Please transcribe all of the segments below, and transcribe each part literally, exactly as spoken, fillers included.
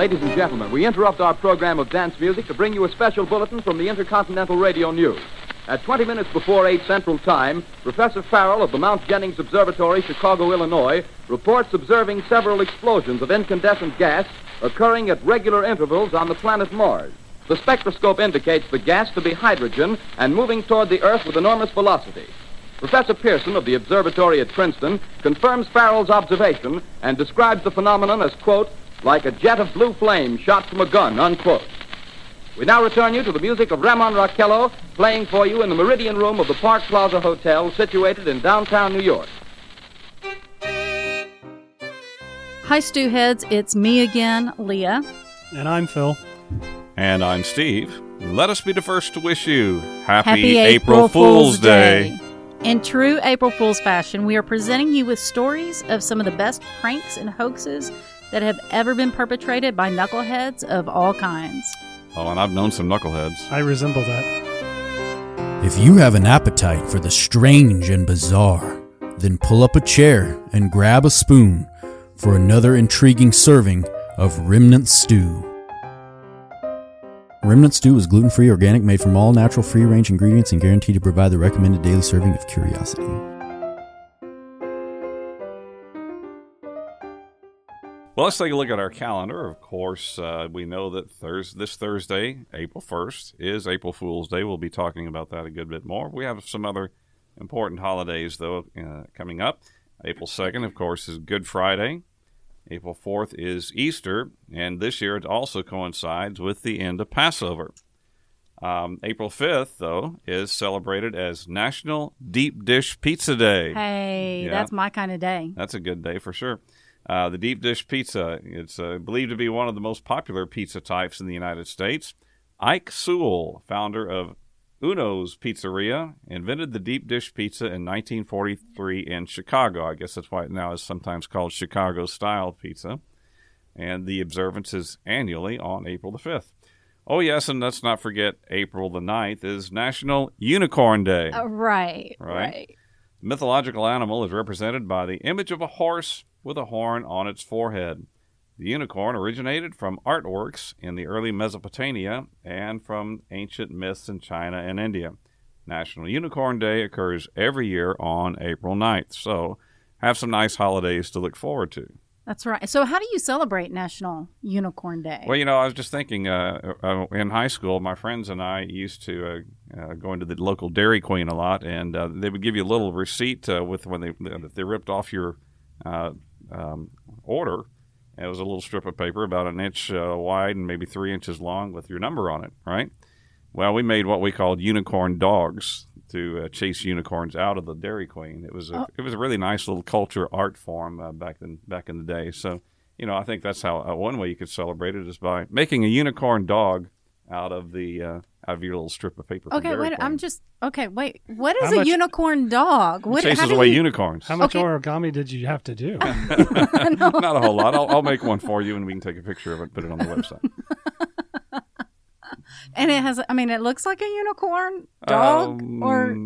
Ladies and gentlemen, we interrupt our program of dance music to bring you a special bulletin from the Intercontinental Radio News. At twenty minutes before eight Central Time, Professor Farrell of the Mount Jennings Observatory, Chicago, Illinois, reports observing several explosions of incandescent gas occurring at regular intervals on the planet Mars. The spectroscope indicates the gas to be hydrogen and moving toward the Earth with enormous velocity. Professor Pearson of the observatory at Princeton confirms Farrell's observation and describes the phenomenon as, quote, like a jet of blue flame shot from a gun, unquote. We now return you to the music of Ramon Raquello, playing for you in the Meridian Room of the Park Plaza Hotel, situated in downtown New York. Hi, Stew Heads. It's me again, Leah. And I'm Phil. And I'm Steve. Let us be the first to wish you Happy, Happy April, April Fool's Day. Day. In true April Fool's fashion, we are presenting you with stories of some of the best pranks and hoaxes that have ever been perpetrated by knuckleheads of all kinds. Oh, and I've known some knuckleheads. I resemble that. If you have an appetite for the strange and bizarre, then pull up a chair and grab a spoon for another intriguing serving of Remnant Stew. Remnant Stew is gluten-free, organic, made from all natural, free-range ingredients, and guaranteed to provide the recommended daily serving of curiosity. Well, let's take a look at our calendar. Of course, uh, we know that thurs- this Thursday, April first, is April Fool's Day. We'll be talking about that a good bit more. We have some other important holidays, though, uh, coming up. April second, of course, is Good Friday. April fourth is Easter, and this year it also coincides with the end of Passover. Um, April fifth, though, is celebrated as National Deep Dish Pizza Day. Hey, yeah. That's my kind of day. That's a good day for sure. Uh, the deep dish pizza, it's uh, believed to be one of the most popular pizza types in the United States. Ike Sewell, founder of Uno's Pizzeria, invented the deep dish pizza in nineteen forty-three in Chicago. I guess that's why it now is sometimes called Chicago-style pizza. And the observance is annually on April the fifth. Oh, yes, and let's not forget April the ninth is National Unicorn Day. Uh, right, right, right. The mythological animal is represented by the image of a horse with a horn on its forehead. The unicorn originated from artworks in the early Mesopotamia and from ancient myths in China and India. National Unicorn Day occurs every year on April ninth, so have some nice holidays to look forward to. That's right. So how do you celebrate National Unicorn Day? Well, you know, I was just thinking, uh, uh, in high school, my friends and I used to uh, uh, go into the local Dairy Queen a lot, and uh, they would give you a little receipt uh, with when they, they ripped off your Uh, um, order. It was a little strip of paper about an inch uh, wide and maybe three inches long with your number on it, right? Well, we made what we called unicorn dogs to uh, chase unicorns out of the Dairy Queen. It was a, oh. it was a really nice little culture art form uh, back in back in the day. So, you know, I think that's how uh, one way you could celebrate it is by making a unicorn dog out of the uh, out of your little strip of paper. Okay, wait. Queen. I'm just okay. Wait, what is how a much, unicorn dog? What chases how away you, unicorns? How much okay. origami did you have to do? No. Not a whole lot. I'll, I'll make one for you, and we can take a picture of it, and put it on the website. And it has. I mean, it looks like a unicorn dog, um, or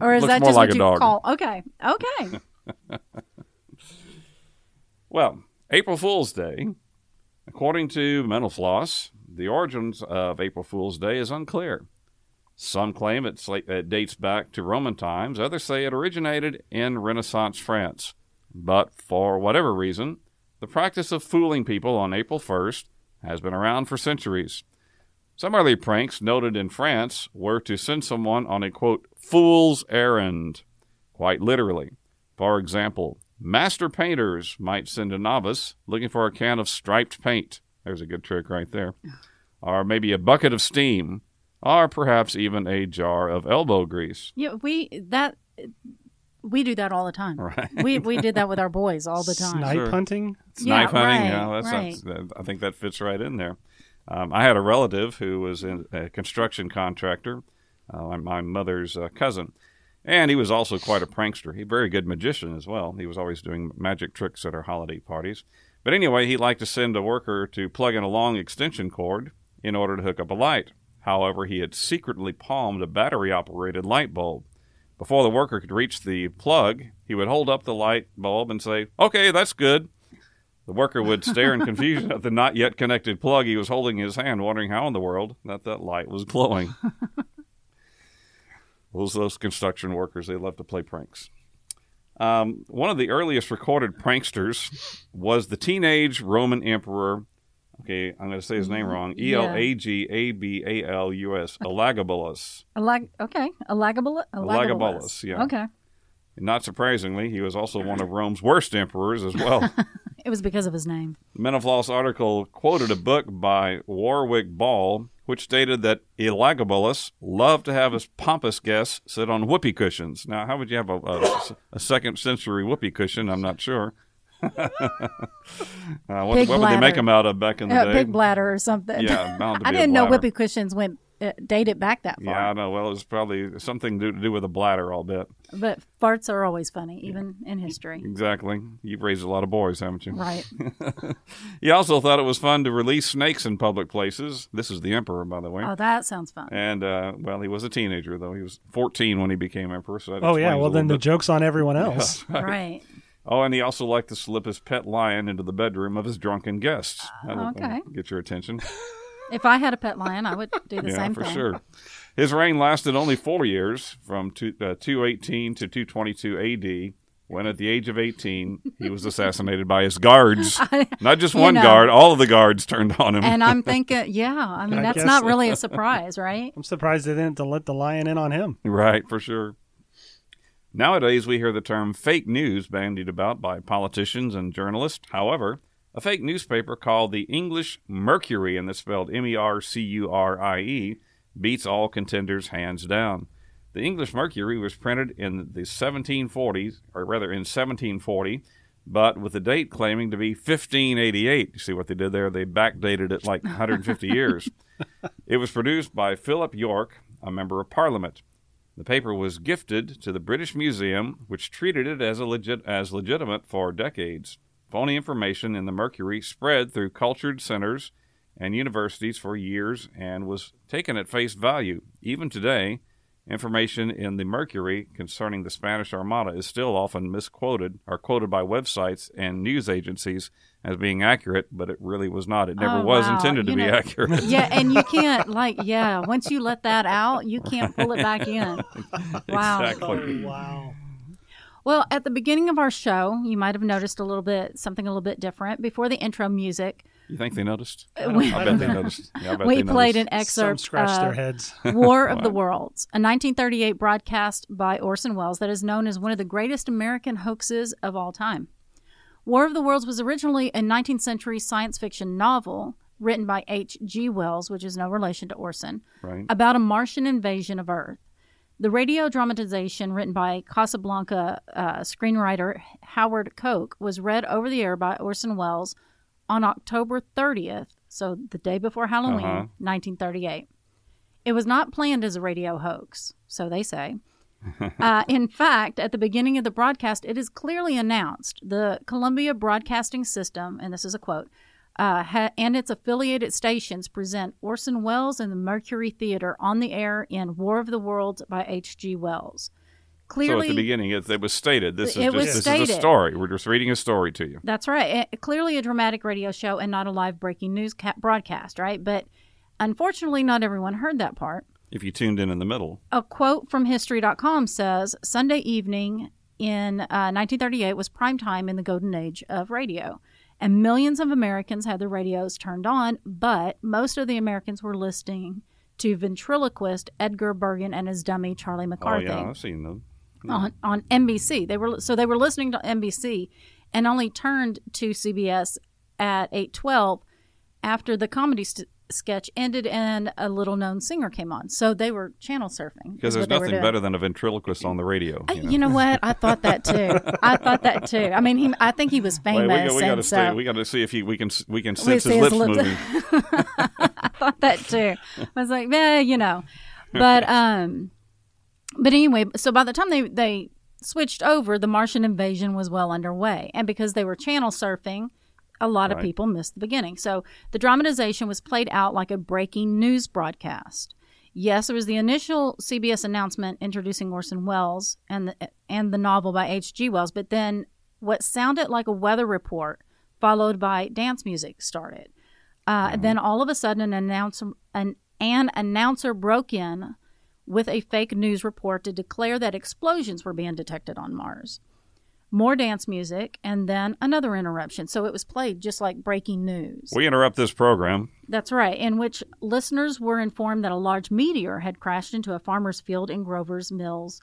or is looks that more just like what a you dog. Call? Okay, okay. Well, April Fool's Day, according to Mental Floss. The origins of April Fool's Day is unclear. Some claim it's, it dates back to Roman times. Others say it originated in Renaissance France. But for whatever reason, the practice of fooling people on April first has been around for centuries. Some early pranks noted in France were to send someone on a, quote, fool's errand, quite literally. For example, master painters might send a novice looking for a can of striped paint. There's a good trick right there. Or maybe a bucket of steam, or perhaps even a jar of elbow grease. Yeah, we that we do that all the time. Right. We we did that with our boys all the time. Snipe sure. hunting? Snipe yeah, hunting, right, yeah. That's right. Not, I think that fits right in there. Um, I had a relative who was in a construction contractor, uh, my mother's uh, cousin, and he was also quite a prankster. He a very good magician as well. He was always doing magic tricks at our holiday parties. But anyway, he liked to send a worker to plug in a long extension cord in order to hook up a light. However, he had secretly palmed a battery-operated light bulb. Before the worker could reach the plug, he would hold up the light bulb and say, "Okay, that's good." The worker would stare in confusion at the not yet connected plug he was holding in his hand, wondering how in the world that that light was glowing. Those those construction workers, they love to play pranks. Um, one of the earliest recorded pranksters was the teenage Roman emperor. Okay, I'm going to say his name wrong. E L A G A B A L U S. Elagabalus. Elag. Okay, Elagabalus. Elagabalus. Yeah. Okay. Not surprisingly, he was also one of Rome's worst emperors as well. It was because of his name. The Mental Floss article quoted a book by Warwick Ball, which stated that Elagabalus loved to have his pompous guests sit on whoopee cushions. Now, how would you have a, a, a second century whoopee cushion? I'm not sure. uh, what what would they make them out of back in the uh, day? Pig bladder or something. Yeah, bound to be I didn't a know whoopee cushions went uh, dated back that far. Yeah, I know. Well, it was probably something to do with a bladder, I'll bet. But farts are always funny, even yeah. in history. Exactly. You've raised a lot of boys, haven't you? Right. He also thought it was fun to release snakes in public places. This is the emperor, by the way. Oh, that sounds fun. And, uh, well, he was a teenager, though. He was fourteen when he became emperor. So oh, yeah. Well, then bit. The joke's on everyone else. Yeah, right. right. Oh, and he also liked to slip his pet lion into the bedroom of his drunken guests. That'll, okay. That'll get your attention. If I had a pet lion, I would do the yeah, same thing. Yeah, for sure. His reign lasted only four years, from two, uh, two eighteen to two twenty-two A D, when at the age of eighteen, he was assassinated by his guards. I, not just one know, guard, all of the guards turned on him. And I'm thinking, yeah, I mean, I that's not so. really a surprise, right? I'm surprised they didn't let the lion in on him. Right, for sure. Nowadays, we hear the term fake news bandied about by politicians and journalists. However, a fake newspaper called the English Mercury, and that's spelled M E R C U R I E, beats all contenders hands down. The English Mercury was printed in the seventeen forties, or rather in seventeen forty, but with the date claiming to be fifteen eighty-eight. You see what they did there? They backdated it like one hundred fifty years. It was produced by Philip Yorke, a member of Parliament. The paper was gifted to the British Museum, which treated it as a legit as legitimate for decades. Phony information in the Mercury spread through cultured centers and universities for years and was taken at face value. Even today, information in the Mercury concerning the Spanish Armada is still often misquoted or quoted by websites and news agencies as being accurate, but it really was not. It never oh, was wow. intended you to know, be accurate. Yeah, and you can't, like, yeah, once you let that out, you can't pull it back in. Wow. Exactly. Oh, wow. Well, at the beginning of our show, you might have noticed a little bit, something a little bit different. Before the intro music, you think they noticed? I, I bet they noticed. Yeah, I bet we they played noticed. An excerpt. Some scratched their heads. War of wow. the Worlds, a nineteen thirty-eight broadcast by Orson Welles that is known as one of the greatest American hoaxes of all time. War of the Worlds was originally a nineteenth century science fiction novel written by H G Welles, which is no relation to Orson, right. about a Martian invasion of Earth. The radio dramatization written by Casablanca uh, screenwriter Howard Koch was read over the air by Orson Welles on October thirtieth, so the day before Halloween, uh-huh. nineteen thirty-eight. It was not planned as a radio hoax, so they say. uh, in fact, at the beginning of the broadcast, it is clearly announced the Columbia Broadcasting System, and this is a quote, uh, ha- and its affiliated stations present Orson Welles and the Mercury Theater on the air in War of the Worlds by H G Welles. Clearly, so at the beginning, it, it was stated, this, is, just, was this stated. is a story. We're just reading a story to you. That's right. It, clearly a dramatic radio show and not a live breaking news ca- broadcast, right? But unfortunately, not everyone heard that part. If you tuned in in the middle. A quote from history dot com says, Sunday evening in uh, nineteen thirty-eight was prime time in the golden age of radio. And millions of Americans had their radios turned on, but most of the Americans were listening to ventriloquist Edgar Bergen and his dummy Charlie McCarthy. Oh, yeah, I've seen them. On, on N B C. They were so they were listening to N B C and only turned to C B S at eight twelve after the comedy st- sketch ended and a little-known singer came on. So they were channel surfing. Because there's nothing better than a ventriloquist on the radio. You know, you know what? I thought that, too. I thought that, too. I mean, he, I think he was famous. Wait, we we got to so, see if he, we can we can sense his, his lips, lips moving. I thought that, too. I was like, eh, you know. But... um. But anyway, so by the time they, they switched over, the Martian invasion was well underway. And because they were channel surfing, a lot right. of people missed the beginning. So the dramatization was played out like a breaking news broadcast. Yes, it was the initial C B S announcement introducing Orson Welles and the, and the novel by H G Welles. But then what sounded like a weather report followed by dance music started. Uh, mm-hmm. Then all of a sudden, an announcer, an, an announcer broke in with a fake news report to declare that explosions were being detected on Mars. More dance music, and then another interruption. So it was played just like breaking news. We interrupt this program. That's right, in which listeners were informed that a large meteor had crashed into a farmer's field in Grover's Mills,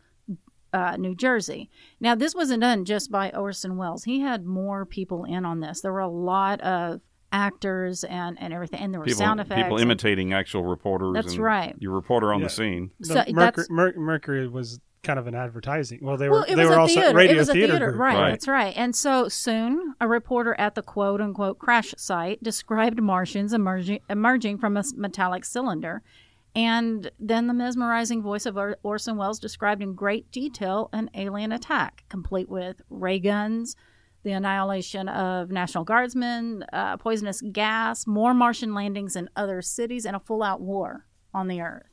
uh, New Jersey. Now, this wasn't done just by Orson Welles. He had more people in on this. There were a lot of actors and, and everything, and there were people, sound effects. People imitating and, actual reporters. That's and right. Your reporter on yeah. the scene. So so Mercury, Mer- Mercury was... kind of an advertising. Well, they well, were they were also theater. radio it was a theater, theater group. Right, right, that's right. And so soon, a reporter at the quote-unquote crash site described Martians emerging, emerging from a metallic cylinder. And then the mesmerizing voice of Orson Welles described in great detail an alien attack, complete with ray guns, the annihilation of National Guardsmen, uh, poisonous gas, more Martian landings in other cities, and a full-out war on the Earth.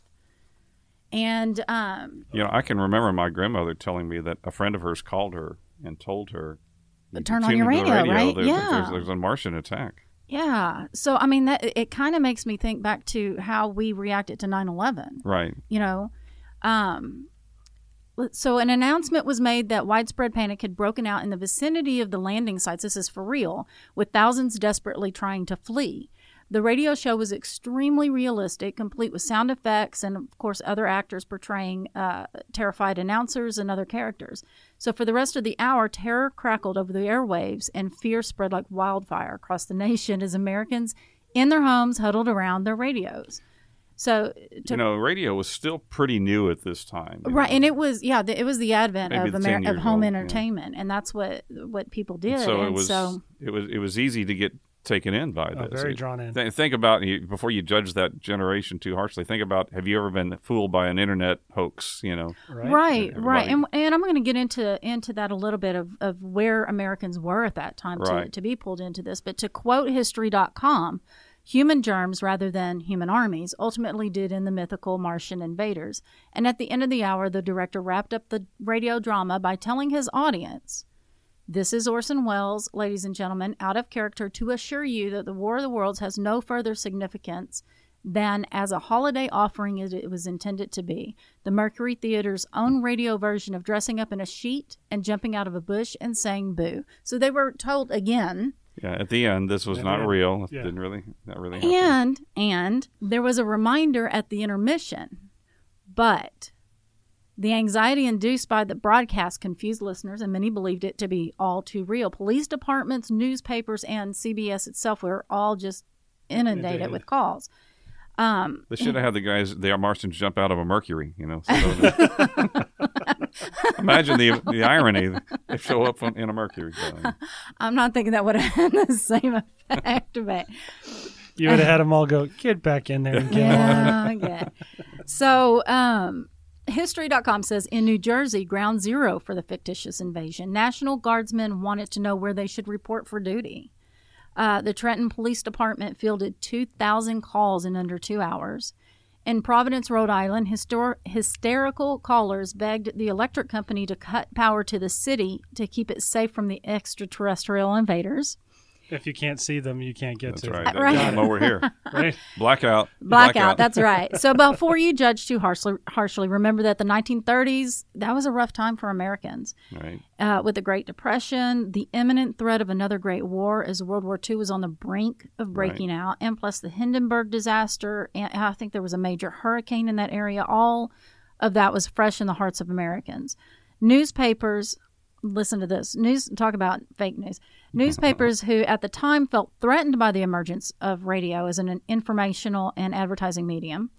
And, um, you know, I can remember my grandmother telling me that a friend of hers called her and told her, turn on your radio, radio, right? There's, yeah. There's, there's a Martian attack. Yeah. So, I mean, that it kind of makes me think back to how we reacted to nine eleven. Right. You know, um, so an announcement was made that widespread panic had broken out in the vicinity of the landing sites. This is for real, with thousands desperately trying to flee. The radio show was extremely realistic, complete with sound effects and, of course, other actors portraying uh, terrified announcers and other characters. So for the rest of the hour, terror crackled over the airwaves and fear spread like wildfire across the nation as Americans in their homes huddled around their radios. So to, you know, radio was still pretty new at this time, right? Know? And it was, yeah, the, it was the advent Maybe of Ameri- of home old, entertainment, yeah. and that's what what people did. And so, and it was, so it was it was easy to get taken in by oh, this. Very drawn in. Th- think about, before you judge that generation too harshly, think about, have you ever been fooled by an internet hoax, you know? Right, right. right. And and I'm going to get into into that a little bit of, of where Americans were at that time right. to, to be pulled into this. But to quote history dot com, human germs rather than human armies ultimately did in the mythical Martian invaders. And at the end of the hour, the director wrapped up the radio drama by telling his audience, "This is Orson Welles, ladies and gentlemen, out of character to assure you that the War of the Worlds has no further significance than as a holiday offering as it was intended to be. The Mercury Theater's own radio version of dressing up in a sheet and jumping out of a bush and saying boo." So they were told again. Yeah, at the end, this was not real. It didn't really, not really happen. And, and there was a reminder at the intermission, but... the anxiety induced by the broadcast confused listeners, and many believed it to be all too real. Police departments, newspapers, and C B S itself were all just inundated, inundated. with calls. Um, they should have had the guys, the Martians, jump out of a Mercury, you know. So imagine the the irony. They show up in a Mercury. So. I'm not thinking that would have had the same effect, but... you would have had them all go, get back in there and get yeah, yeah. So... Um, history dot com says, in New Jersey, ground zero for the fictitious invasion, National Guardsmen wanted to know where they should report for duty. Uh, the Trenton Police Department fielded two thousand calls in under two hours. In Providence, Rhode Island, histor- hysterical callers begged the electric company to cut power to the city to keep it safe from the extraterrestrial invaders. If you can't see them, you can't get that's to right. them. Right. That's right. While we're here. Right? Blackout. Blackout. Blackout, that's right. So before you judge too harshly, harshly, remember that the nineteen thirties, that was a rough time for Americans. Right. Uh, with the Great Depression, the imminent threat of another Great War as World War Two was on the brink of breaking right. out, and plus the Hindenburg disaster, and I think there was a major hurricane in that area. All of that was fresh in the hearts of Americans. Newspapers... listen to this. News, talk about fake news. Newspapers who at the time felt threatened by the emergence of radio as an informational and advertising medium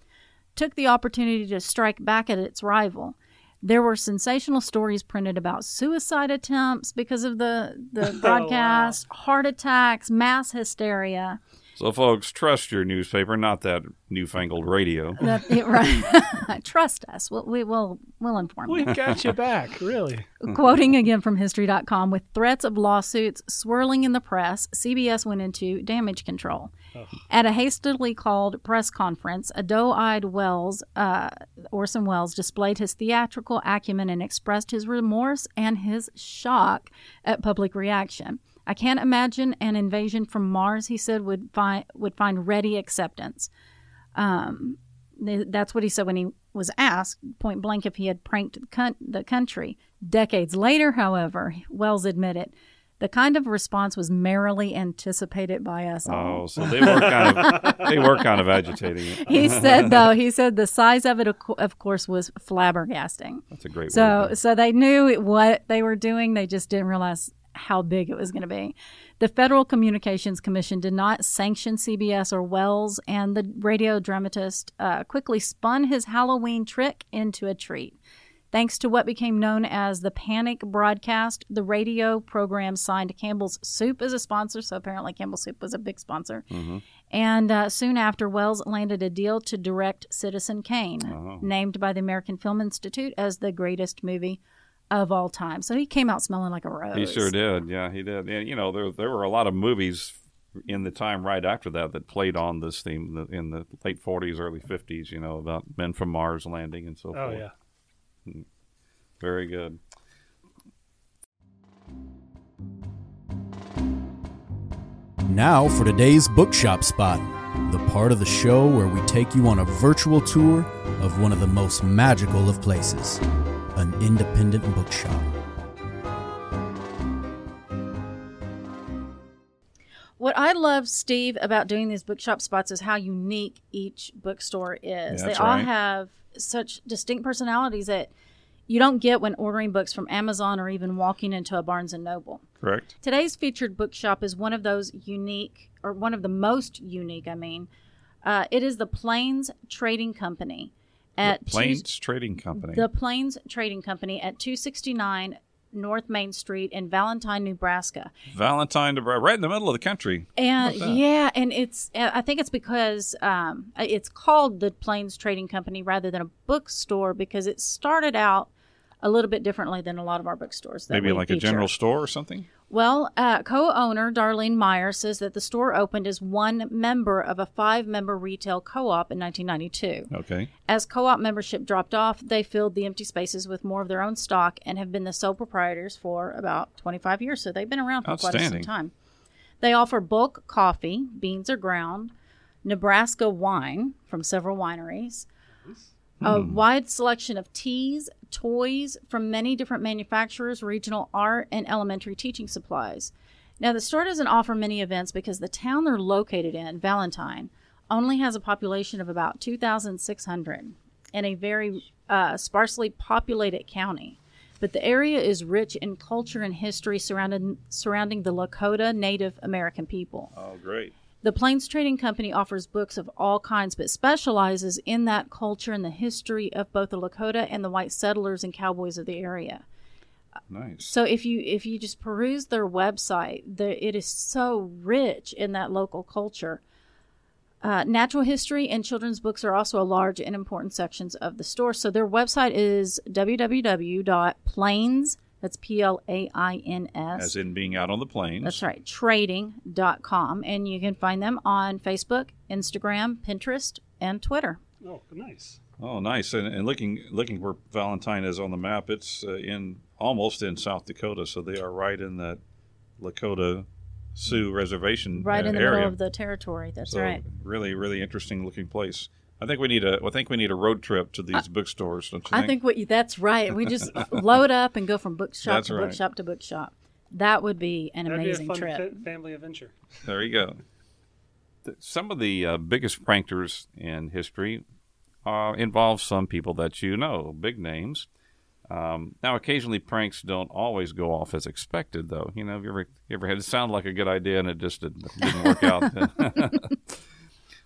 took the opportunity to strike back at its rival. There were sensational stories printed about suicide attempts because of the, the broadcast, oh, wow. heart attacks, mass hysteria. So, folks, trust your newspaper, not that newfangled radio. That, it, right. Trust us. We'll, we will we'll inform you. We've got you back, really. Quoting again from history dot com, with threats of lawsuits swirling in the press, C B S went into damage control. Oh. At a hastily called press conference, a doe-eyed Welles, uh, Orson Welles, displayed his theatrical acumen and expressed his remorse and his shock at public reaction. I can't imagine an invasion from Mars, he said, would find would find ready acceptance. Um, that's what he said when he was asked point blank if he had pranked the country. Decades later, however, Wells admitted, the kind of response was merely anticipated by us all. Oh, so they were kind of they were kind of agitating it. He said, though, he said the size of it, of course, was flabbergasting. That's a great so, word. So they knew it, what they were doing. They just didn't realize how big it was going to be. The Federal Communications Commission did not sanction C B S or Wells, and the radio dramatist uh, quickly spun his Halloween trick into a treat. Thanks to what became known as the Panic Broadcast, the radio program signed Campbell's Soup as a sponsor, so apparently Campbell's Soup was a big sponsor. Mm-hmm. And uh, soon after, Wells landed a deal to direct Citizen Kane, oh. named by the American Film Institute as the greatest movie of all time. So he came out smelling like a rose. He sure did. Yeah, he did. And, you know, there there were a lot of movies in the time right after that that played on this theme in the late forties, early fifties, you know, about men from Mars landing and so oh, forth. Oh, yeah. Very good. Now for today's bookshop spot, the part of the show where we take you on a virtual tour of one of the most magical of places, an independent bookshop. What I love, Steve, about doing these bookshop spots is how unique each bookstore is. Yeah, they all right. have such distinct personalities that you don't get when ordering books from Amazon or even walking into a Barnes and Noble. Correct. Today's featured bookshop is one of those unique, or one of the most unique, I mean. Uh, it is the Plains Trading Company. At the Plains two, Trading Company. The Plains Trading Company at two sixty-nine North Main Street in Valentine, Nebraska. Valentine, Nebraska, right in the middle of the country. And yeah, and it's I think it's because um, it's called the Plains Trading Company rather than a bookstore because it started out a little bit differently than a lot of our bookstores. That Maybe like feature. a general store or something? Well, uh, co-owner Darlene Meyer says that the store opened as one member of a five-member retail co-op in nineteen ninety-two. Okay. As co-op membership dropped off, they filled the empty spaces with more of their own stock and have been the sole proprietors for about twenty-five years. So they've been around for quite some time. They offer bulk coffee, beans are ground, Nebraska wine from several wineries, a wide selection of teas, toys from many different manufacturers, regional art, and elementary teaching supplies. Now, the store doesn't offer many events because the town they're located in, Valentine, only has a population of about two thousand six hundred in a very uh, sparsely populated county. But the area is rich in culture and history surrounding, surrounding the Lakota Native American people. Oh, great. The Plains Trading Company offers books of all kinds, but specializes in that culture and the history of both the Lakota and the white settlers and cowboys of the area. Nice. So if you if you just peruse their website, the, it is so rich in that local culture. Uh, natural history and children's books are also a large and important sections of the store. So their website is w w w dot plains dot com. That's P L A I N S. As in being out on the plains. That's right. Trading dot com. And you can find them on Facebook, Instagram, Pinterest, and Twitter. Oh, nice. Oh, nice. And, and looking looking where Valentine is on the map, it's uh, in almost in South Dakota. So they are right in that Lakota Sioux Reservation right in the area. Middle of the territory. That's so right. Really, really interesting looking place. I think we need a. I think we need a road trip to these I, bookstores. Don't you think? I think what, that's right. We just load up and go from bookshop that's to right. bookshop to bookshop. That would be an That'd amazing be a fun trip, fa- family adventure. There you go. The, some of the uh, biggest pranksters in history uh, involve some people that you know, big names. Um, now, occasionally, pranks don't always go off as expected, though. You know, have you ever you ever had it sound like a good idea and it just didn't, didn't work out?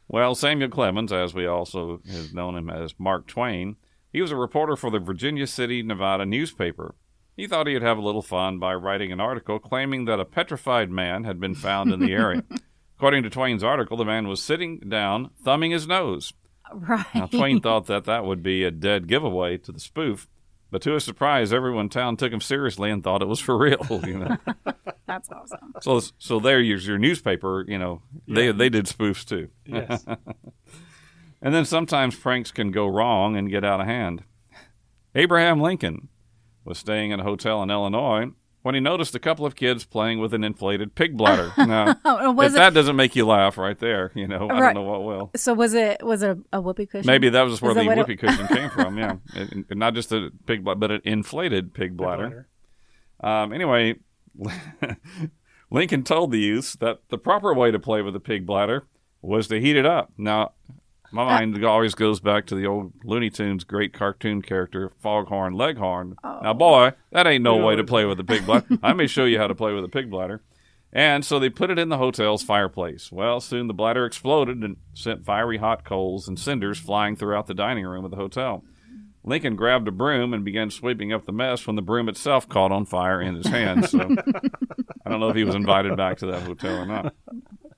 Well, Samuel Clemens, as we also have known him as Mark Twain, he was a reporter for the Virginia City, Nevada newspaper. He thought he'd have a little fun by writing an article claiming that a petrified man had been found in the area. According to Twain's article, the man was sitting down, thumbing his nose. Right. Now, Twain thought that that would be a dead giveaway to the spoof, but to his surprise, everyone in town took him seriously and thought it was for real. You know? That's awesome. So, so there your your newspaper. You know, yeah. they they did spoofs too. Yes. And then sometimes pranks can go wrong and get out of hand. Abraham Lincoln was staying in a hotel in Illinois when he noticed a couple of kids playing with an inflated pig bladder. Now, if it, that doesn't make you laugh right there, you know, right. I don't know what will. So was it was it a, a whoopee cushion? Maybe that was where Is the whoopee it... cushion came from, yeah. It, it, not just a pig bladder, but an inflated pig bladder. Um, anyway, Lincoln told the youths that the proper way to play with a pig bladder was to heat it up. Now, my mind uh, always goes back to the old Looney Tunes great cartoon character, Foghorn Leghorn. Oh. Now, boy, that ain't no way to play with a pig bladder. Let me show you how to play with a pig bladder. And so they put it in the hotel's fireplace. Well, soon the bladder exploded and sent fiery hot coals and cinders flying throughout the dining room of the hotel. Lincoln grabbed a broom and began sweeping up the mess when the broom itself caught on fire in his hand. So I don't know if he was invited back to that hotel or not.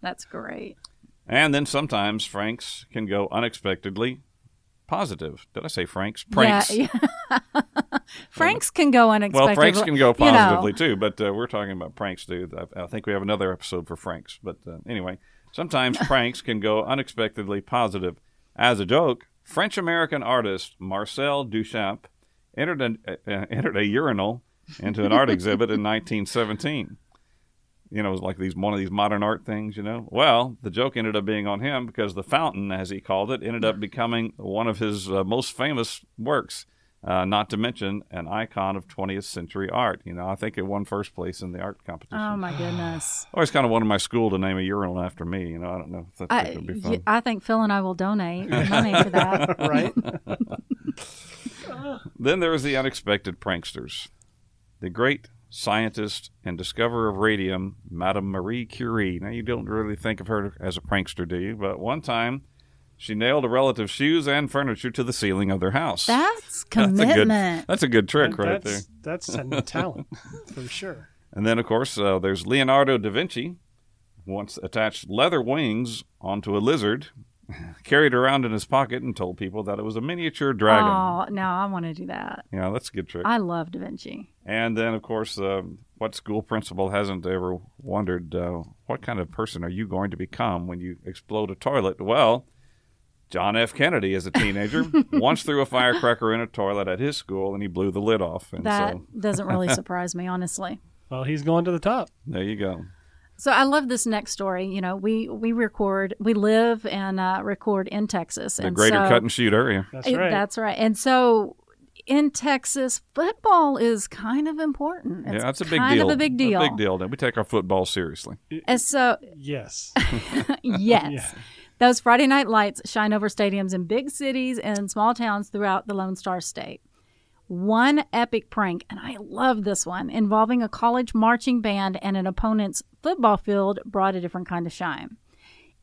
That's great. And then sometimes Franks can go unexpectedly positive. Did I say Franks? Pranks. Yeah, yeah. Franks can go unexpectedly. Well, Franks can go positively, you know. too, but uh, we're talking about pranks, dude. I, I think we have another episode for Franks. But uh, anyway, sometimes pranks can go unexpectedly positive. As a joke, French-American artist Marcel Duchamp entered a, uh, entered a urinal into an art exhibit in nineteen seventeen. You know, it was like these one of these modern art things, you know. Well, the joke ended up being on him because the fountain, as he called it, ended up becoming one of his uh, most famous works, uh, not to mention an icon of twentieth century art. You know, I think it won first place in the art competition. Oh, my goodness. I always kind of wanted my school to name a urinal after me. You know, I don't know if that would be fun. I think Phil and I will donate money for that. Right. Then there was the unexpected pranksters. The great scientist and discoverer of radium, Madame Marie Curie. Now, you don't really think of her as a prankster, do you? But one time, she nailed a relative's shoes and furniture to the ceiling of their house. That's commitment. That's a good, that's a good trick and right that's, there. That's a talent, for sure. And then, of course, uh, there's Leonardo da Vinci. Once attached leather wings onto a lizard, carried around in his pocket, and told people that it was a miniature dragon. Oh, no, I want to do that. Yeah, that's a good trick. I love Da Vinci. And then, of course, uh, what school principal hasn't ever wondered, uh, what kind of person are you going to become when you explode a toilet? Well, John F. Kennedy, as a teenager, once threw a firecracker in a toilet at his school, and he blew the lid off. And that so... doesn't really surprise me, honestly. Well, he's going to the top. There you go. So I love this next story. You know, we, we record, we live and uh, record in Texas. The and greater so, cut and shoot area. That's right. That's right. And so in Texas, football is kind of important. It's yeah, that's a big kind deal. Kind of a big deal. A big deal. We take our football seriously. And so yes. yes. Yeah. Those Friday night lights shine over stadiums in big cities and small towns throughout the Lone Star State. One epic prank, and I love this one, involving a college marching band and an opponent's football field brought a different kind of shine.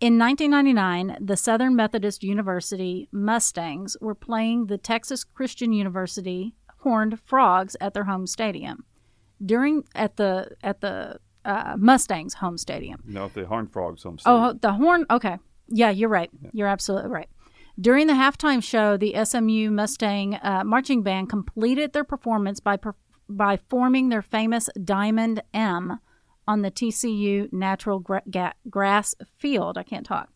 In nineteen ninety-nine, the Southern Methodist University Mustangs were playing the Texas Christian University Horned Frogs at their home stadium. During at the at the uh, Mustangs home stadium. No, the Horned Frogs home stadium. Oh, the Horn. Okay, yeah, you're right. Yeah. You're absolutely right. During the halftime show, the S M U Mustang uh, marching band completed their performance by per- by forming their famous Diamond M on the T C U natural gra- ga- grass field. I can't talk.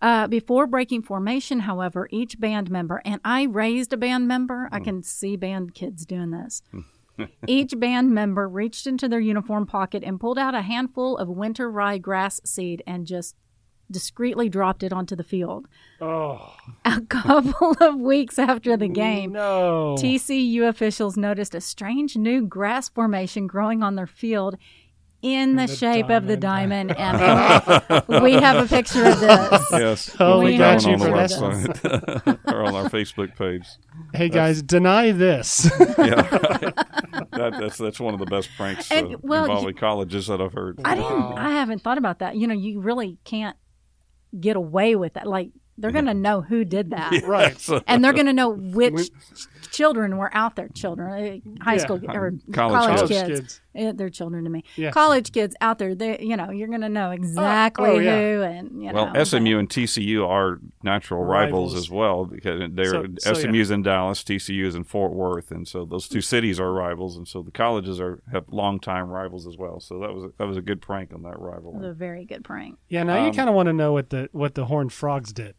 Uh, before breaking formation, however, each band member, and I raised a band member. Mm. I can see band kids doing this. Each band member reached into their uniform pocket and pulled out a handful of winter rye grass seed and just discreetly dropped it onto the field. Oh. A couple of weeks after the game, no. T C U officials noticed a strange new grass formation growing on their field in, in the, the shape diamond. of the diamond. And we have a picture of this. Yes. Oh, we got you for this. Or on our Facebook page. Hey, that's, guys, deny this. Yeah, right. That, that's that's one of the best pranks and, uh, well, involving you, colleges that I've heard. I didn't. Wow. I haven't thought about that. You know, you really can't get away with that. Like, they're going to know who did that. Yeah, right. And they're going to know which we, children were out there. Children, high yeah. school, or college, college kids. kids. Yeah, they're children to me. Yeah. College kids out there, they, you know, you're going to know exactly oh, oh, yeah. who. And you Well, know, S M U and T C U are natural rivals, rivals as well, because they're so, so, S M U's yeah. in Dallas, T C U's in Fort Worth. And so those two cities are rivals. And so the colleges are have long-time rivals as well. So that was, a, that was a good prank on that rivalry. It was a very good prank. Yeah, now um, you kind of want to know what the what the Horned Frogs did.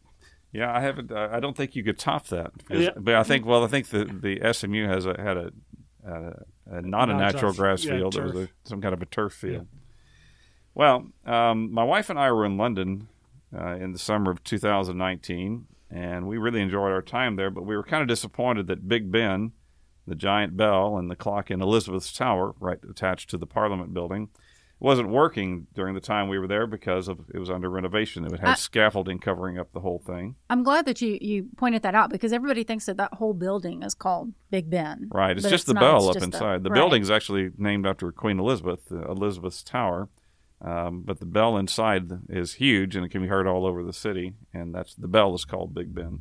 Yeah, I haven't. I don't think you could top that. Because, yeah. But I think. Well, I think the, the S M U has a, had a uh, uh, not a natural grass field. It was a, some kind of a turf field. Yeah. Well, um, my wife and I were in London uh, in the summer of two thousand nineteen, and we really enjoyed our time there, but we were kind of disappointed that Big Ben, the giant bell, and the clock in Elizabeth's Tower, right attached to the Parliament building, wasn't working during the time we were there because of it was under renovation. It would have I, scaffolding covering up the whole thing. I'm glad that you, you pointed that out because everybody thinks that that whole building is called Big Ben. Right. It's just it's the not, bell up inside. The, the right. building is actually named after Queen Elizabeth, uh, Elizabeth's Tower. Um, but the bell inside is huge, and it can be heard all over the city, and that's the bell is called Big Ben.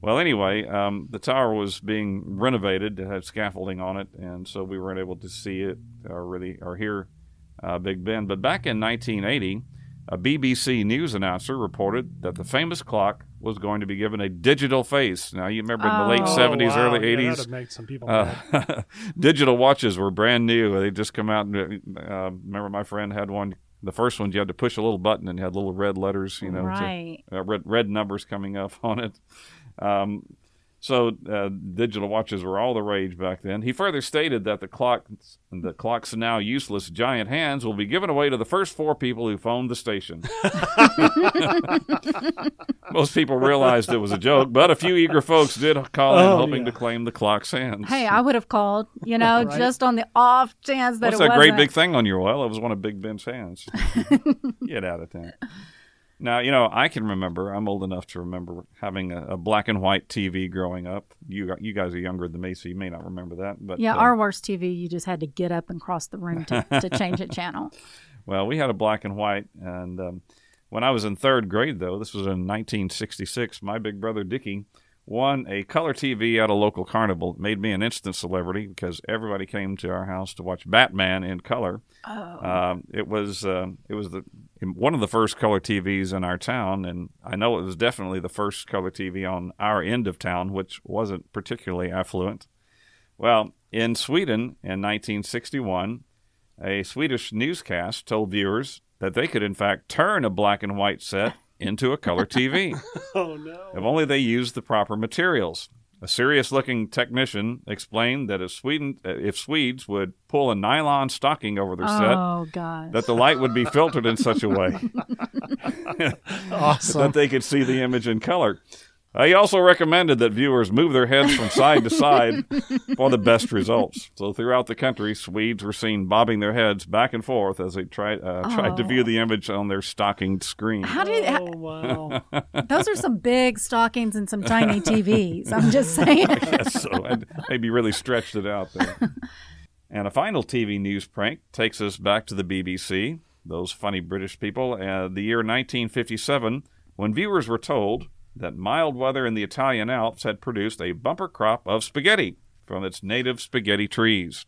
Well, anyway, um, the tower was being renovated. It had scaffolding on it, and so we weren't able to see it or really or hear uh, Big Ben. But back in nineteen eighty, a B B C News announcer reported that the famous clock was going to be given a digital face. Now, you remember in the oh, late seventies, wow. early eighties, yeah, that'd make some people uh, digital watches were brand new. They just come out. And, uh, remember, my friend had one. The first one, you had to push a little button and you had little red letters, you know, right. to, uh, red, red numbers coming up on it. Um, so uh, digital watches were all the rage back then. He further stated that the clock, the clock's now useless giant hands will be given away to the first four people who phoned the station. Most people realized it was a joke, but a few eager folks did call oh, in hoping yeah. to claim the clock's hands. Hey, I would have called, you know, right? just on the off chance that What's it was. What's that wasn't? Great big thing on your wall? It was one of Big Ben's hands. Get out of town. Now, you know, I can remember, I'm old enough to remember having a, a black and white T V growing up. You you guys are younger than me, so you may not remember that. But yeah, uh, our worst T V, you just had to get up and cross the room to, to change the channel. Well, we had a black and white. And um, when I was in third grade, though, this was in nineteen sixty-six, my big brother Dickie won a color T V at a local carnival. It made me an instant celebrity because everybody came to our house to watch Batman in color. Oh. Um, it was uh, it was the one of the first color T Vs in our town, and I know it was definitely the first color T V on our end of town, which wasn't particularly affluent. Well, in Sweden in nineteen sixty-one, a Swedish newscast told viewers that they could, in fact, turn a black and white set into a color T V. Oh, no. If only they used the proper materials. A serious-looking technician explained that if, Sweden, if Swedes would pull a nylon stocking over their set, oh, gosh. that the light would be filtered in such a way awesome. that they could see the image in color. Uh, he also recommended that viewers move their heads from side to side for the best results. So throughout the country, Swedes were seen bobbing their heads back and forth as they tried uh, oh. tried to view the image on their stockinged screen. How did? Oh, wow. Those are some big stockings and some tiny T Vs. I'm just saying. I guess so. I maybe really stretched it out there. And a final T V news prank takes us back to the B B C, those funny British people, uh, the year nineteen fifty-seven, when viewers were told that mild weather in the Italian Alps had produced a bumper crop of spaghetti from its native spaghetti trees.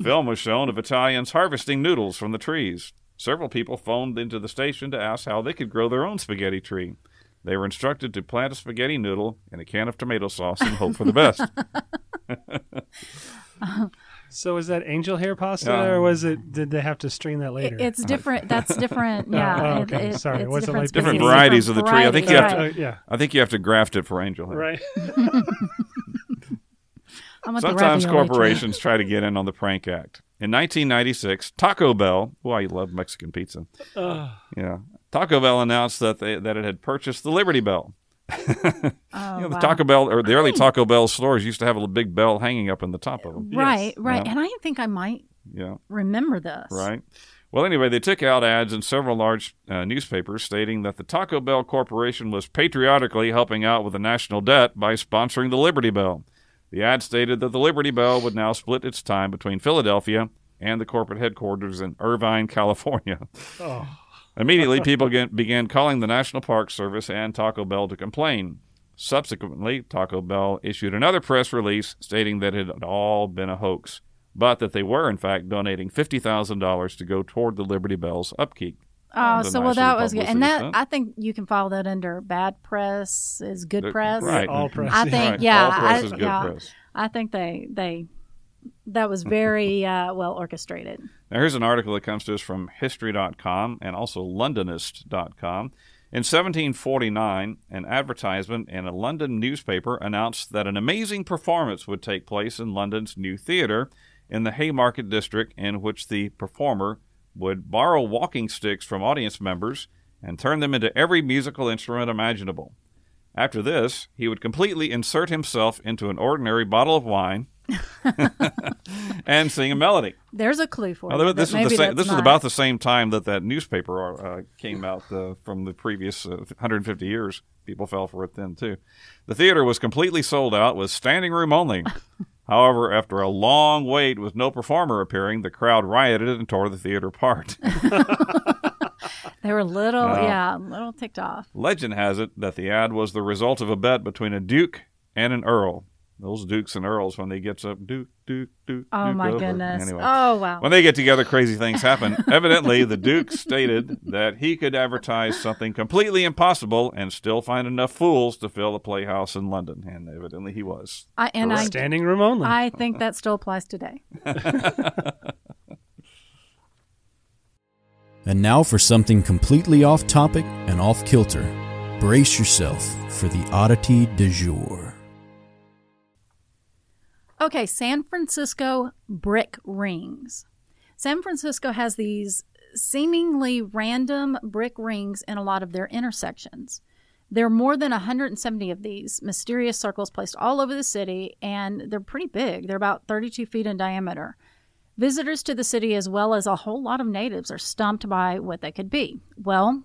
Film was shown of Italians harvesting noodles from the trees. Several people phoned into the station to ask how they could grow their own spaghetti tree. They were instructed to plant a spaghetti noodle in a can of tomato sauce and hope for the best. So was that angel hair pasta, um, or was it? Did they have to string that later? It, it's different. That's different. Yeah. Oh, okay. It, it, Sorry, it wasn't like different varieties different of the tree. I think you have right. to. Uh, yeah. I think you have to graft it for angel hair. Right. Sometimes corporations try to get in on the prank act. In nineteen ninety-six, Taco Bell. Well, I love Mexican pizza. Uh, yeah. Taco Bell announced that they, that it had purchased the Liberty Bell. oh, you know, the wow. Taco Bell or the early Taco Bell stores used to have a little big bell hanging up in the top of them. Right, yes. right. Yeah. And I think I might yeah. remember this. Right. Well, anyway, they took out ads in several large uh, newspapers stating that the Taco Bell Corporation was patriotically helping out with the national debt by sponsoring the Liberty Bell. The ad stated that the Liberty Bell would now split its time between Philadelphia and the corporate headquarters in Irvine, California. Oh. Immediately, people get, began calling the National Park Service and Taco Bell to complain. Subsequently, Taco Bell issued another press release stating that it had all been a hoax, but that they were, in fact, donating fifty thousand dollars to go toward the Liberty Bell's upkeep. Oh, so nice well, that was good. And that stuff. I think you can file that under bad press is good the, press. Right. All press. I think, right. yeah. All press I, is good yeah, press. I think they... they That was very uh, well orchestrated. Now, here's an article that comes to us from history dot com and also Londonist dot com. In seventeen forty-nine, an advertisement in a London newspaper announced that an amazing performance would take place in London's new theater in the Haymarket district, in which the performer would borrow walking sticks from audience members and turn them into every musical instrument imaginable. After this, he would completely insert himself into an ordinary bottle of wine and sing a melody. There's a clue for you. This is the same, this is about the same time that that newspaper uh, came out uh, from the previous uh, one hundred fifty years. People fell for it then, too. The theater was completely sold out with standing room only. However, after a long wait with no performer appearing, the crowd rioted and tore the theater apart. They were a little, uh, yeah, a little ticked off. Legend has it that the ad was the result of a bet between a duke and an earl. Those dukes and earls, when they get up, duke, duke, duke, oh, duke my over. Goodness. Anyway, oh, wow. When they get together, crazy things happen. Evidently, the duke stated that he could advertise something completely impossible and still find enough fools to fill a playhouse in London. And evidently, he was. I, and I, standing room only. I think that still applies today. And now for something completely off topic and off kilter. Brace yourself for the oddity du jour. Okay, San Francisco brick rings. San Francisco has these seemingly random brick rings in a lot of their intersections. There are more than one hundred seventy of these mysterious circles placed all over the city, and they're pretty big. They're about thirty-two feet in diameter. Visitors to the city, as well as a whole lot of natives, are stumped by what they could be. Well,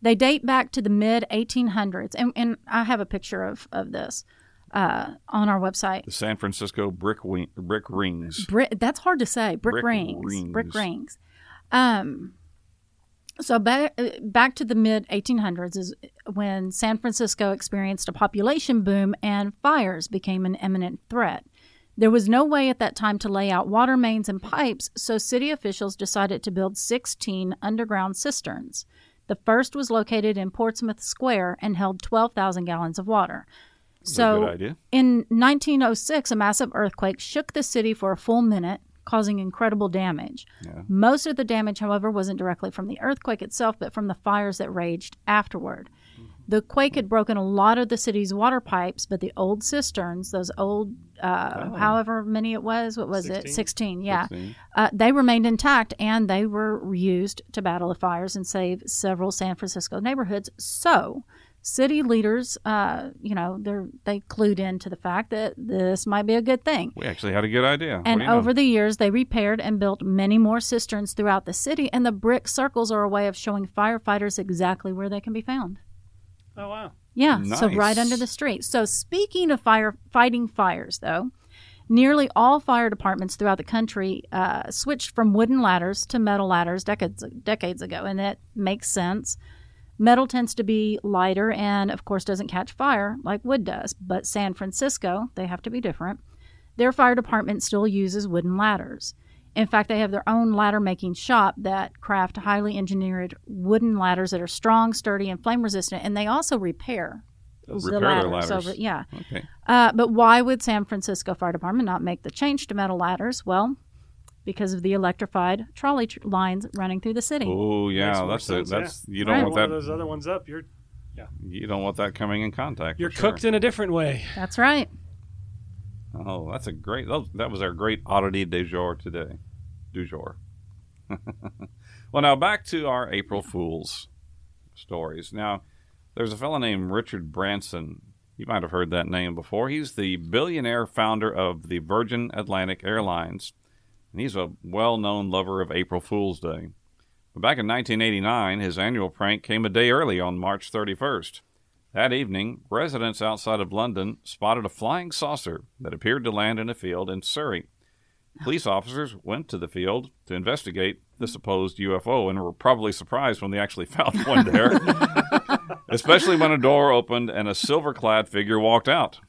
they date back to the mid eighteen hundreds, and, and I have a picture of, of this uh, on our website. The San Francisco brick wing, brick rings. Brick, that's hard to say. Brick, brick rings, rings. Brick rings. Um, so back, back to the mid eighteen hundreds is when San Francisco experienced a population boom and fires became an imminent threat. There was no way at that time to lay out water mains and pipes, so city officials decided to build sixteen underground cisterns. The first was located in Portsmouth Square and held twelve thousand gallons of water. So, good idea. In nineteen oh six, a massive earthquake shook the city for a full minute, causing incredible damage. Yeah. Most of the damage, however, wasn't directly from the earthquake itself, but from the fires that raged afterward. The quake had broken a lot of the city's water pipes, but the old cisterns, those old, uh, oh. however many it was, what was sixteen? It? sixteen, yeah. sixteen. Uh, they remained intact, and they were used to battle the fires and save several San Francisco neighborhoods. So city leaders, uh, you know, they're, they clued into the fact that this might be a good thing. We actually had a good idea. And over know? the years, they repaired and built many more cisterns throughout the city, and the brick circles are a way of showing firefighters exactly where they can be found. Oh, wow. Yeah, nice. So right under the street. So speaking of fire fighting fires, though, nearly all fire departments throughout the country uh, switched from wooden ladders to metal ladders decades, decades ago, and that makes sense. Metal tends to be lighter and, of course, doesn't catch fire like wood does. But San Francisco, they have to be different. Their fire department still uses wooden ladders. In fact, they have their own ladder-making shop that craft highly engineered wooden ladders that are strong, sturdy, and flame-resistant, and they also repair, repair the ladders. Their ladders. Over, yeah. Okay. Uh, but why would San Francisco Fire Department not make the change to metal ladders? Well, because of the electrified trolley tr- lines running through the city. Oh, yeah, that's sense, a, that's yeah. you don't right. want that. One of those other ones up, you're yeah, you don't want that coming in contact. You're cooked sure. in a different way. That's right. Oh, that's a great. That was our great oddity du jour today. Du jour. Well, now back to our April Fool's stories. Now, there's a fellow named Richard Branson. You might have heard that name before. He's the billionaire founder of the Virgin Atlantic Airlines, and he's a well-known lover of April Fool's Day. But back in nineteen eighty-nine, his annual prank came a day early on March thirty-first. That evening, residents outside of London spotted a flying saucer that appeared to land in a field in Surrey. Police officers went to the field to investigate the supposed U F O and were probably surprised when they actually found one there, especially when a door opened and a silver-clad figure walked out.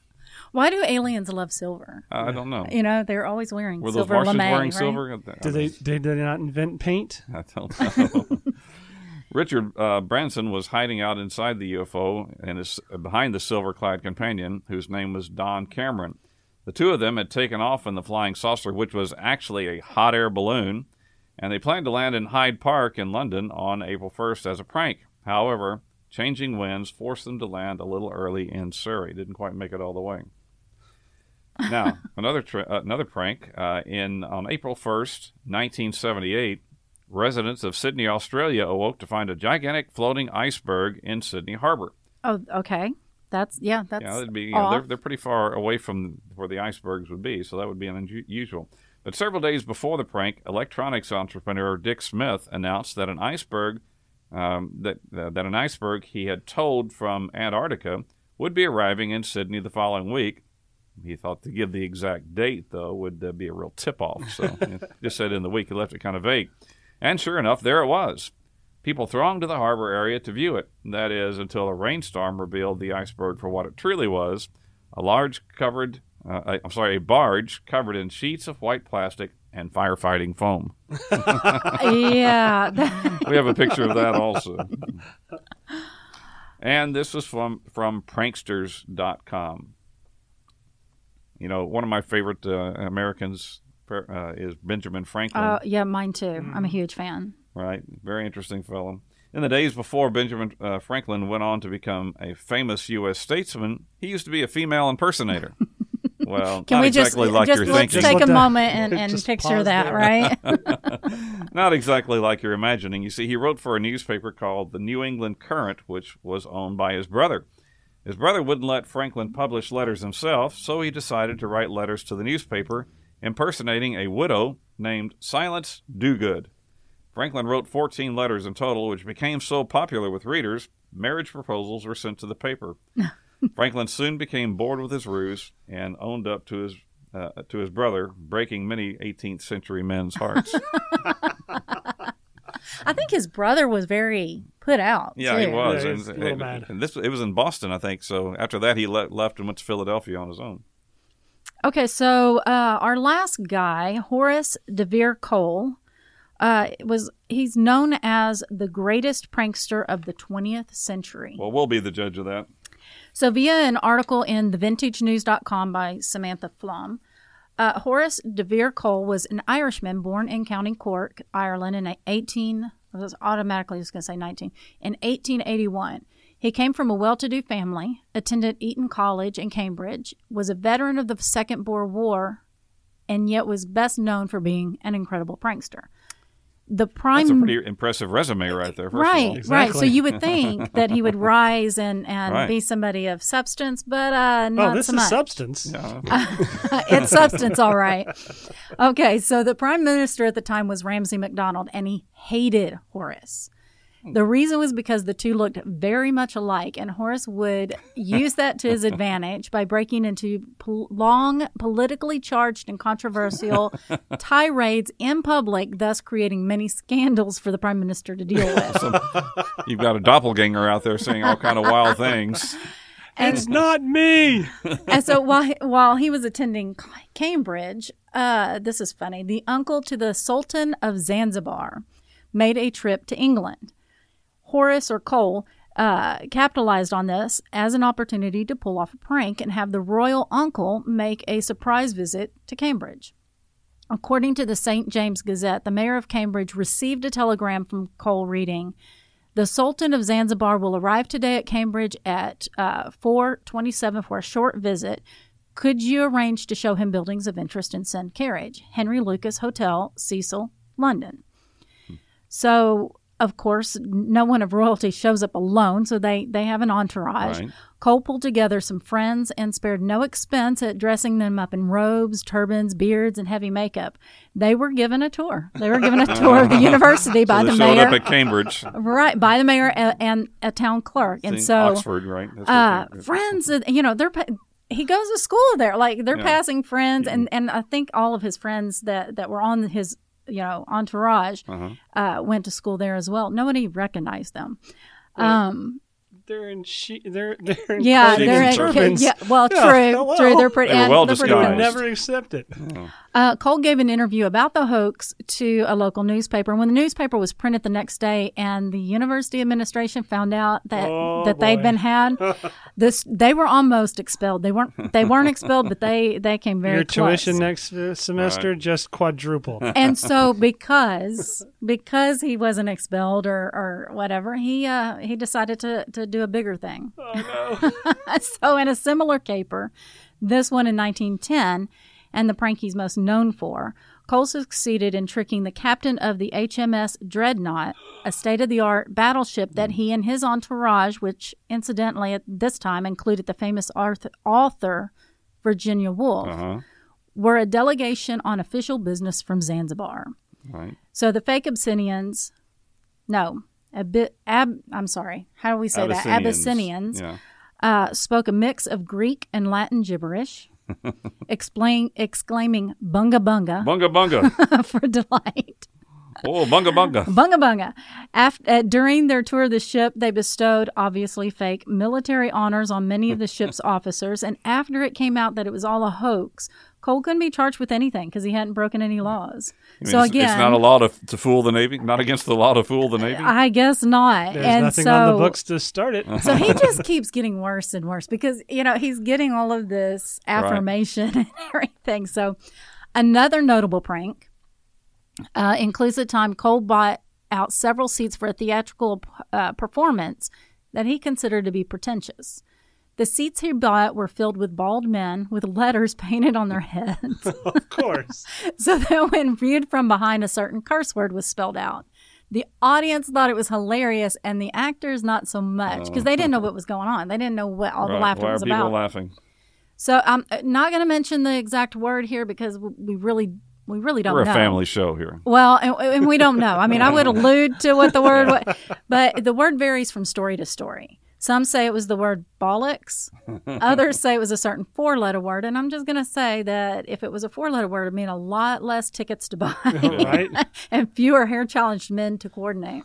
Why do aliens love silver? Uh, I don't know. You know, they're always wearing were silver. Were those Martians lame, wearing right? silver? Did they, did they not invent paint? I don't know. Richard uh, Branson was hiding out inside the U F O and his, uh, behind the silver-clad companion, whose name was Don Cameron. The two of them had taken off in the flying saucer, which was actually a hot air balloon, and they planned to land in Hyde Park in London on April first as a prank. However, Changing winds forced them to land a little early in Surrey. Didn't quite make it all the way. Now, another tri- uh, another prank. Uh, in on April first, nineteen seventy-eight, residents of Sydney, Australia, awoke to find a gigantic floating iceberg in Sydney Harbor. Oh, okay. That's, yeah, that's yeah, that'd be, you know, they're, they're pretty far away from where the icebergs would be, so that would be unusual. But several days before the prank, electronics entrepreneur Dick Smith announced that an iceberg um, that uh, that an iceberg he had towed from Antarctica would be arriving in Sydney the following week. He thought to give the exact date, though, would uh, be a real tip-off. So just said in the week, he left it kind of vague. And sure enough, there it was. People thronged to the harbor area to view it. That is, until a rainstorm revealed the iceberg for what it truly was, a large covered, uh, a, I'm sorry, a barge covered in sheets of white plastic and firefighting foam. Yeah. We have a picture of that also. And this was from, from pranksters dot com. You know, one of my favorite uh, Americans uh, is Benjamin Franklin. Uh, yeah, mine too. Mm. I'm a huge fan. Right. Very interesting fellow. In the days before Benjamin uh, Franklin went on to become a famous U S statesman, he used to be a female impersonator. Well, Can not we exactly just, like just, you're let's thinking. Let's take just a moment and, and picture that, right? Not exactly like you're imagining. You see, he wrote for a newspaper called the New England Current, which was owned by his brother. His brother wouldn't let Franklin publish letters himself, so he decided to write letters to the newspaper impersonating a widow named Silence Dogood. Franklin wrote fourteen letters in total, which became so popular with readers, marriage proposals were sent to the paper. Franklin soon became bored with his ruse and owned up to his uh, to his brother, breaking many eighteenth century men's hearts. I think his brother was very put out. Yeah, too. he was. Yeah, he was and, a little and, mad. And this, it was in Boston, I think. So after that, he le- left and went to Philadelphia on his own. Okay, so uh, our last guy, Horace DeVere Cole, uh, was he's known as the greatest prankster of the twentieth century. Well, we'll be the judge of that. So via an article in the vintage news dot com by Samantha Flom, Uh, Horace DeVere Cole was an Irishman born in County Cork, Ireland, in eighteen. I was automatically just going to say nineteen. In eighteen eighty-one, he came from a well-to-do family, attended Eton College in Cambridge, was a veteran of the Second Boer War, and yet was best known for being an incredible prankster. The prime. That's a pretty impressive resume, right there. First right, of all. Exactly. Right. So you would think that he would rise and, and right. be somebody of substance, but uh, not oh, this so much. Is substance. Yeah. It's substance, all right. Okay, so the prime minister at the time was Ramsay MacDonald, and he hated Horace. The reason was because the two looked very much alike, and Horace would use that to his advantage by breaking into pol- long, politically charged and controversial tirades in public, thus creating many scandals for the prime minister to deal with. So, you've got a doppelganger out there saying all kind of wild things. And, it's not me! And so while, while he was attending Cambridge, uh, this is funny, the uncle to the Sultan of Zanzibar made a trip to England. Horace or Cole uh, capitalized on this as an opportunity to pull off a prank and have the royal uncle make a surprise visit to Cambridge. According to the Saint James Gazette, the mayor of Cambridge received a telegram from Cole reading, "The Sultan of Zanzibar will arrive today at Cambridge at uh, four twenty-seven for a short visit. Could you arrange to show him buildings of interest and send carriage? Henry Lucas Hotel, Cecil, London." Hmm. So... Of course, no one of royalty shows up alone, so they, they have an entourage. Right. Cole pulled together some friends and spared no expense at dressing them up in robes, turbans, beards, and heavy makeup. They were given a tour. They were given a tour of the university by so the mayor. Showed up at Cambridge, right? By the mayor and, and a town clerk, and so Oxford, right? That's uh, friends, you know, they're. He goes to school there, like they're yeah. passing friends, yeah. and, and I think all of his friends that, that were on his. You know, entourage uh-huh. uh, went to school there as well. Nobody recognized them. Um, they're in she. They're they're in yeah. They're in, in turbans. Yeah, well, yeah, true, hello. true. They're pretty. They were well disguised. They would never accept it. Oh. Uh, Cole gave an interview about the hoax to a local newspaper. And when the newspaper was printed the next day and the university administration found out that, oh, that boy. they'd been had, this they were almost expelled. They weren't They weren't expelled, but they, they came very Your close. Your tuition next semester right. just quadrupled. And so because because he wasn't expelled or, or whatever, he uh, he decided to, to do a bigger thing. Oh, no. So in a similar caper, this one in nineteen ten, and the prank he's most known for, Cole succeeded in tricking the captain of the H M S Dreadnought, a state-of-the-art battleship that he and his entourage, which incidentally at this time included the famous author Virginia Woolf, uh-huh. were a delegation on official business from Zanzibar. Right. So the fake Abyssinians, no, ab, ab, I'm sorry, how do we say Abyssinians. that? Abyssinians yeah. uh, spoke a mix of Greek and Latin gibberish. Explain, exclaiming bunga bunga bunga bunga for delight. Oh, bunga bunga bunga bunga. After, uh, during their tour of the ship, they bestowed obviously fake military honors on many of the ship's officers. And after it came out that it was all a hoax, Cole couldn't be charged with anything because he hadn't broken any laws. You so mean, again, it's not a law to, to fool the Navy. Not against the law to fool the Navy. I guess not. There's and nothing so, on the books to start it. So he just keeps getting worse and worse because you know he's getting all of this affirmation right. and everything. So another notable prank uh, includes the time Cole bought out several seats for a theatrical uh, performance that he considered to be pretentious. The seats he bought were filled with bald men with letters painted on their heads. Of course. So that when viewed from behind, a certain curse word was spelled out. The audience thought it was hilarious, and the actors not so much, because they didn't know what was going on. They didn't know what all right. the laughter Why was about. Why are people laughing? So I'm not going to mention the exact word here because we really we really don't know. We're a know. family show here. Well, and, and we don't know. I mean, I would allude to what the word was, but the word varies from story to story. Some say it was the word bollocks. Others say it was a certain four-letter word. And I'm just going to say that if it was a four-letter word, it would mean a lot less tickets to buy right. and fewer hair-challenged men to coordinate.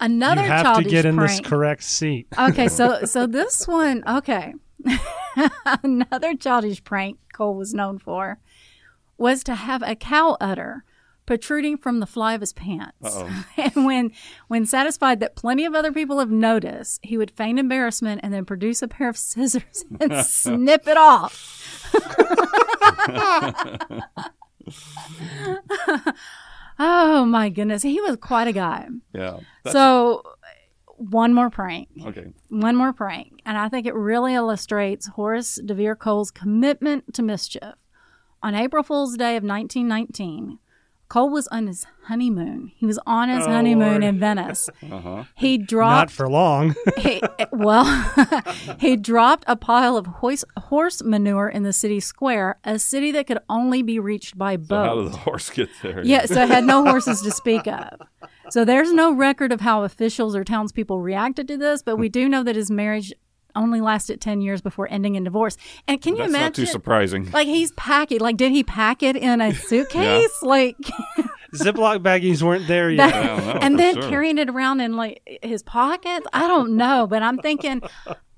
Another childish prank. You have to get in prank. This correct seat. Okay, so so this one, okay. Another childish prank Cole was known for was to have a cow udder protruding from the fly of his pants. Uh-oh. And when when satisfied that plenty of other people have noticed, he would feign embarrassment and then produce a pair of scissors and snip it off. Oh, my goodness. He was quite a guy. Yeah. That's... So one more prank. Okay. One more prank. And I think it really illustrates Horace DeVere Cole's commitment to mischief. On April Fool's Day of nineteen nineteen, Cole was on his honeymoon. He was on his oh, honeymoon Lord. in Venice. Uh-huh. He dropped... Not for long. he, well, he dropped a pile of horse, horse manure in the city square, a city that could only be reached by boat. So how did the horse get there? Yeah, so it had no horses to speak of. So there's no record of how officials or townspeople reacted to this, but we do know that his marriage only lasted ten years before ending in divorce. And can you That's imagine? That's not too surprising. Like, he's packing. Like, did he pack it in a suitcase? Yeah. Like... Ziploc baggies weren't there yet. That, yeah, no, and then sure. carrying it around in, like, his pockets? I don't know. But I'm thinking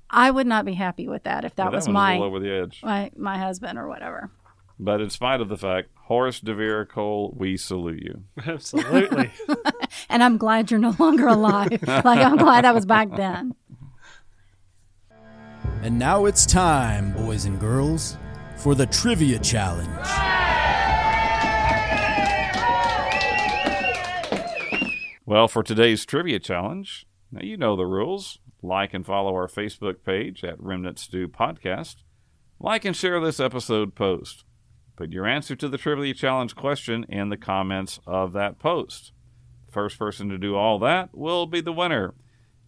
I would not be happy with that if that, yeah, that was my, over the edge. my my husband or whatever. But in spite of the fact, Horace DeVere Cole, we salute you. Absolutely. And I'm glad you're no longer alive. Like, I'm glad I was back then. And now it's time, boys and girls, for the Trivia Challenge. Well, for today's Trivia Challenge, now you know the rules. Like and follow our Facebook page at Remnant Stew Podcast. Like and share this episode post. Put your answer to the Trivia Challenge question in the comments of that post. The first person to do all that will be the winner,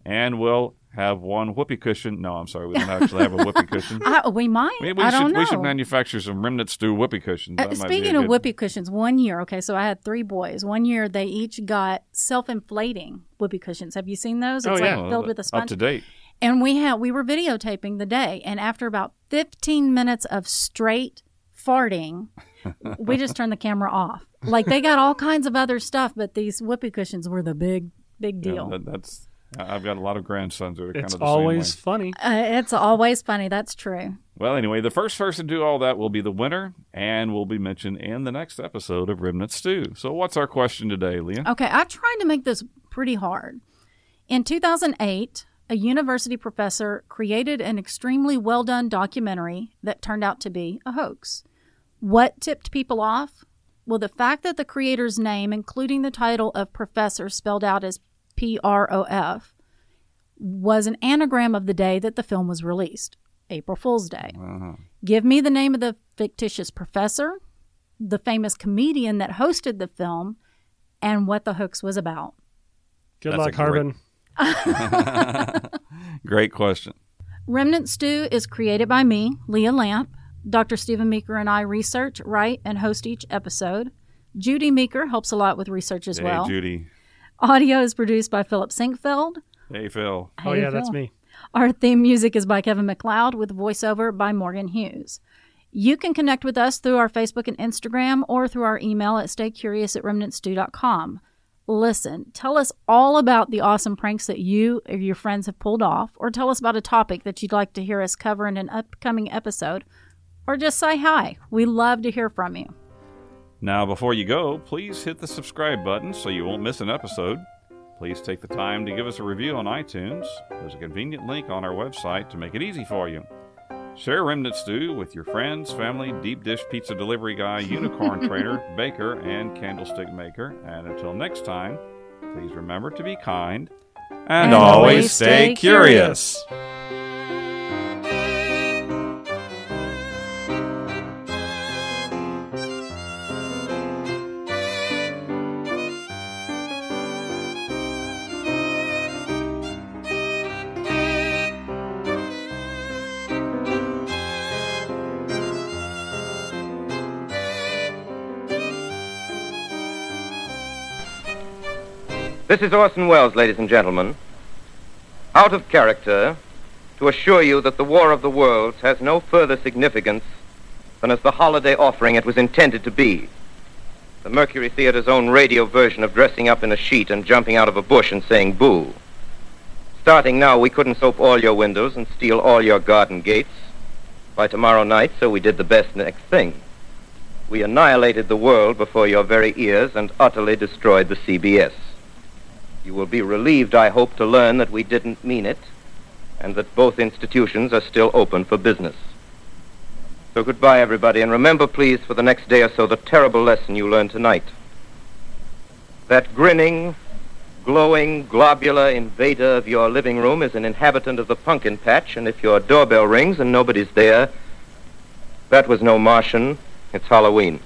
and will have one whoopee cushion. No, I'm sorry. We don't actually have a whoopee cushion. I, we might. We, we I should, don't know. We should manufacture some Remnant Stew whoopee cushions. Uh, speaking of whoopee cushions, one year, okay, so I had three boys. One year, they each got self-inflating whoopee cushions. Have you seen those? It's oh, yeah. like filled with a sponge. Up to date. And we, had, we were videotaping the day, and after about fifteen minutes of straight farting, we just turned the camera off. Like, they got all kinds of other stuff, but these whoopee cushions were the big, big deal. Yeah, that, that's... I've got a lot of grandsons that are kind it's of the same way. It's always funny. Uh, it's always funny. That's true. Well, anyway, the first person to do all that will be the winner and will be mentioned in the next episode of Remnant Stew. So what's our question today, Leah? Okay, I tried to make this pretty hard. In two thousand eight, a university professor created an extremely well-done documentary that turned out to be a hoax. What tipped people off? Well, the fact that the creator's name, including the title of professor spelled out as P R O F, was an anagram of the day that the film was released. April Fool's Day. Uh-huh. Give me the name of the fictitious professor, the famous comedian that hosted the film, and what the hoax was about. Good That's luck, Harbin. Great... great question. Remnant Stew is created by me, Leah Lamp. Doctor Stephen Meeker and I research, write, and host each episode. Judy Meeker helps a lot with research as hey, well. Hey, Judy. Audio is produced by Philip Sinkfeld. Hey, Phil. Hey, oh, yeah, Phil. That's me. Our theme music is by Kevin MacLeod with voiceover by Morgan Hughes. You can connect with us through our Facebook and Instagram or through our email at stay curious at remnant stew dot com. Listen, tell us all about the awesome pranks that you or your friends have pulled off, or tell us about a topic that you'd like to hear us cover in an upcoming episode, or just say hi. We love to hear from you. Now, before you go, please hit the subscribe button so you won't miss an episode. Please take the time to give us a review on iTunes. There's a convenient link on our website to make it easy for you. Share Remnant Stew with your friends, family, deep dish pizza delivery guy, unicorn trader, baker, and candlestick maker. And until next time, please remember to be kind and, and always stay curious. curious. This is Orson Welles, ladies and gentlemen. Out of character, to assure you that the War of the Worlds has no further significance than as the holiday offering it was intended to be. The Mercury Theater's own radio version of dressing up in a sheet and jumping out of a bush and saying boo. Starting now, we couldn't soap all your windows and steal all your garden gates by tomorrow night, so we did the best next thing. We annihilated the world before your very ears and utterly destroyed the C B S. You will be relieved, I hope, to learn that we didn't mean it, and that both institutions are still open for business. So goodbye, everybody, and remember, please, for the next day or so, the terrible lesson you learned tonight. That grinning, glowing, globular invader of your living room is an inhabitant of the pumpkin patch, and if your doorbell rings and nobody's there, that was no Martian, it's Halloween.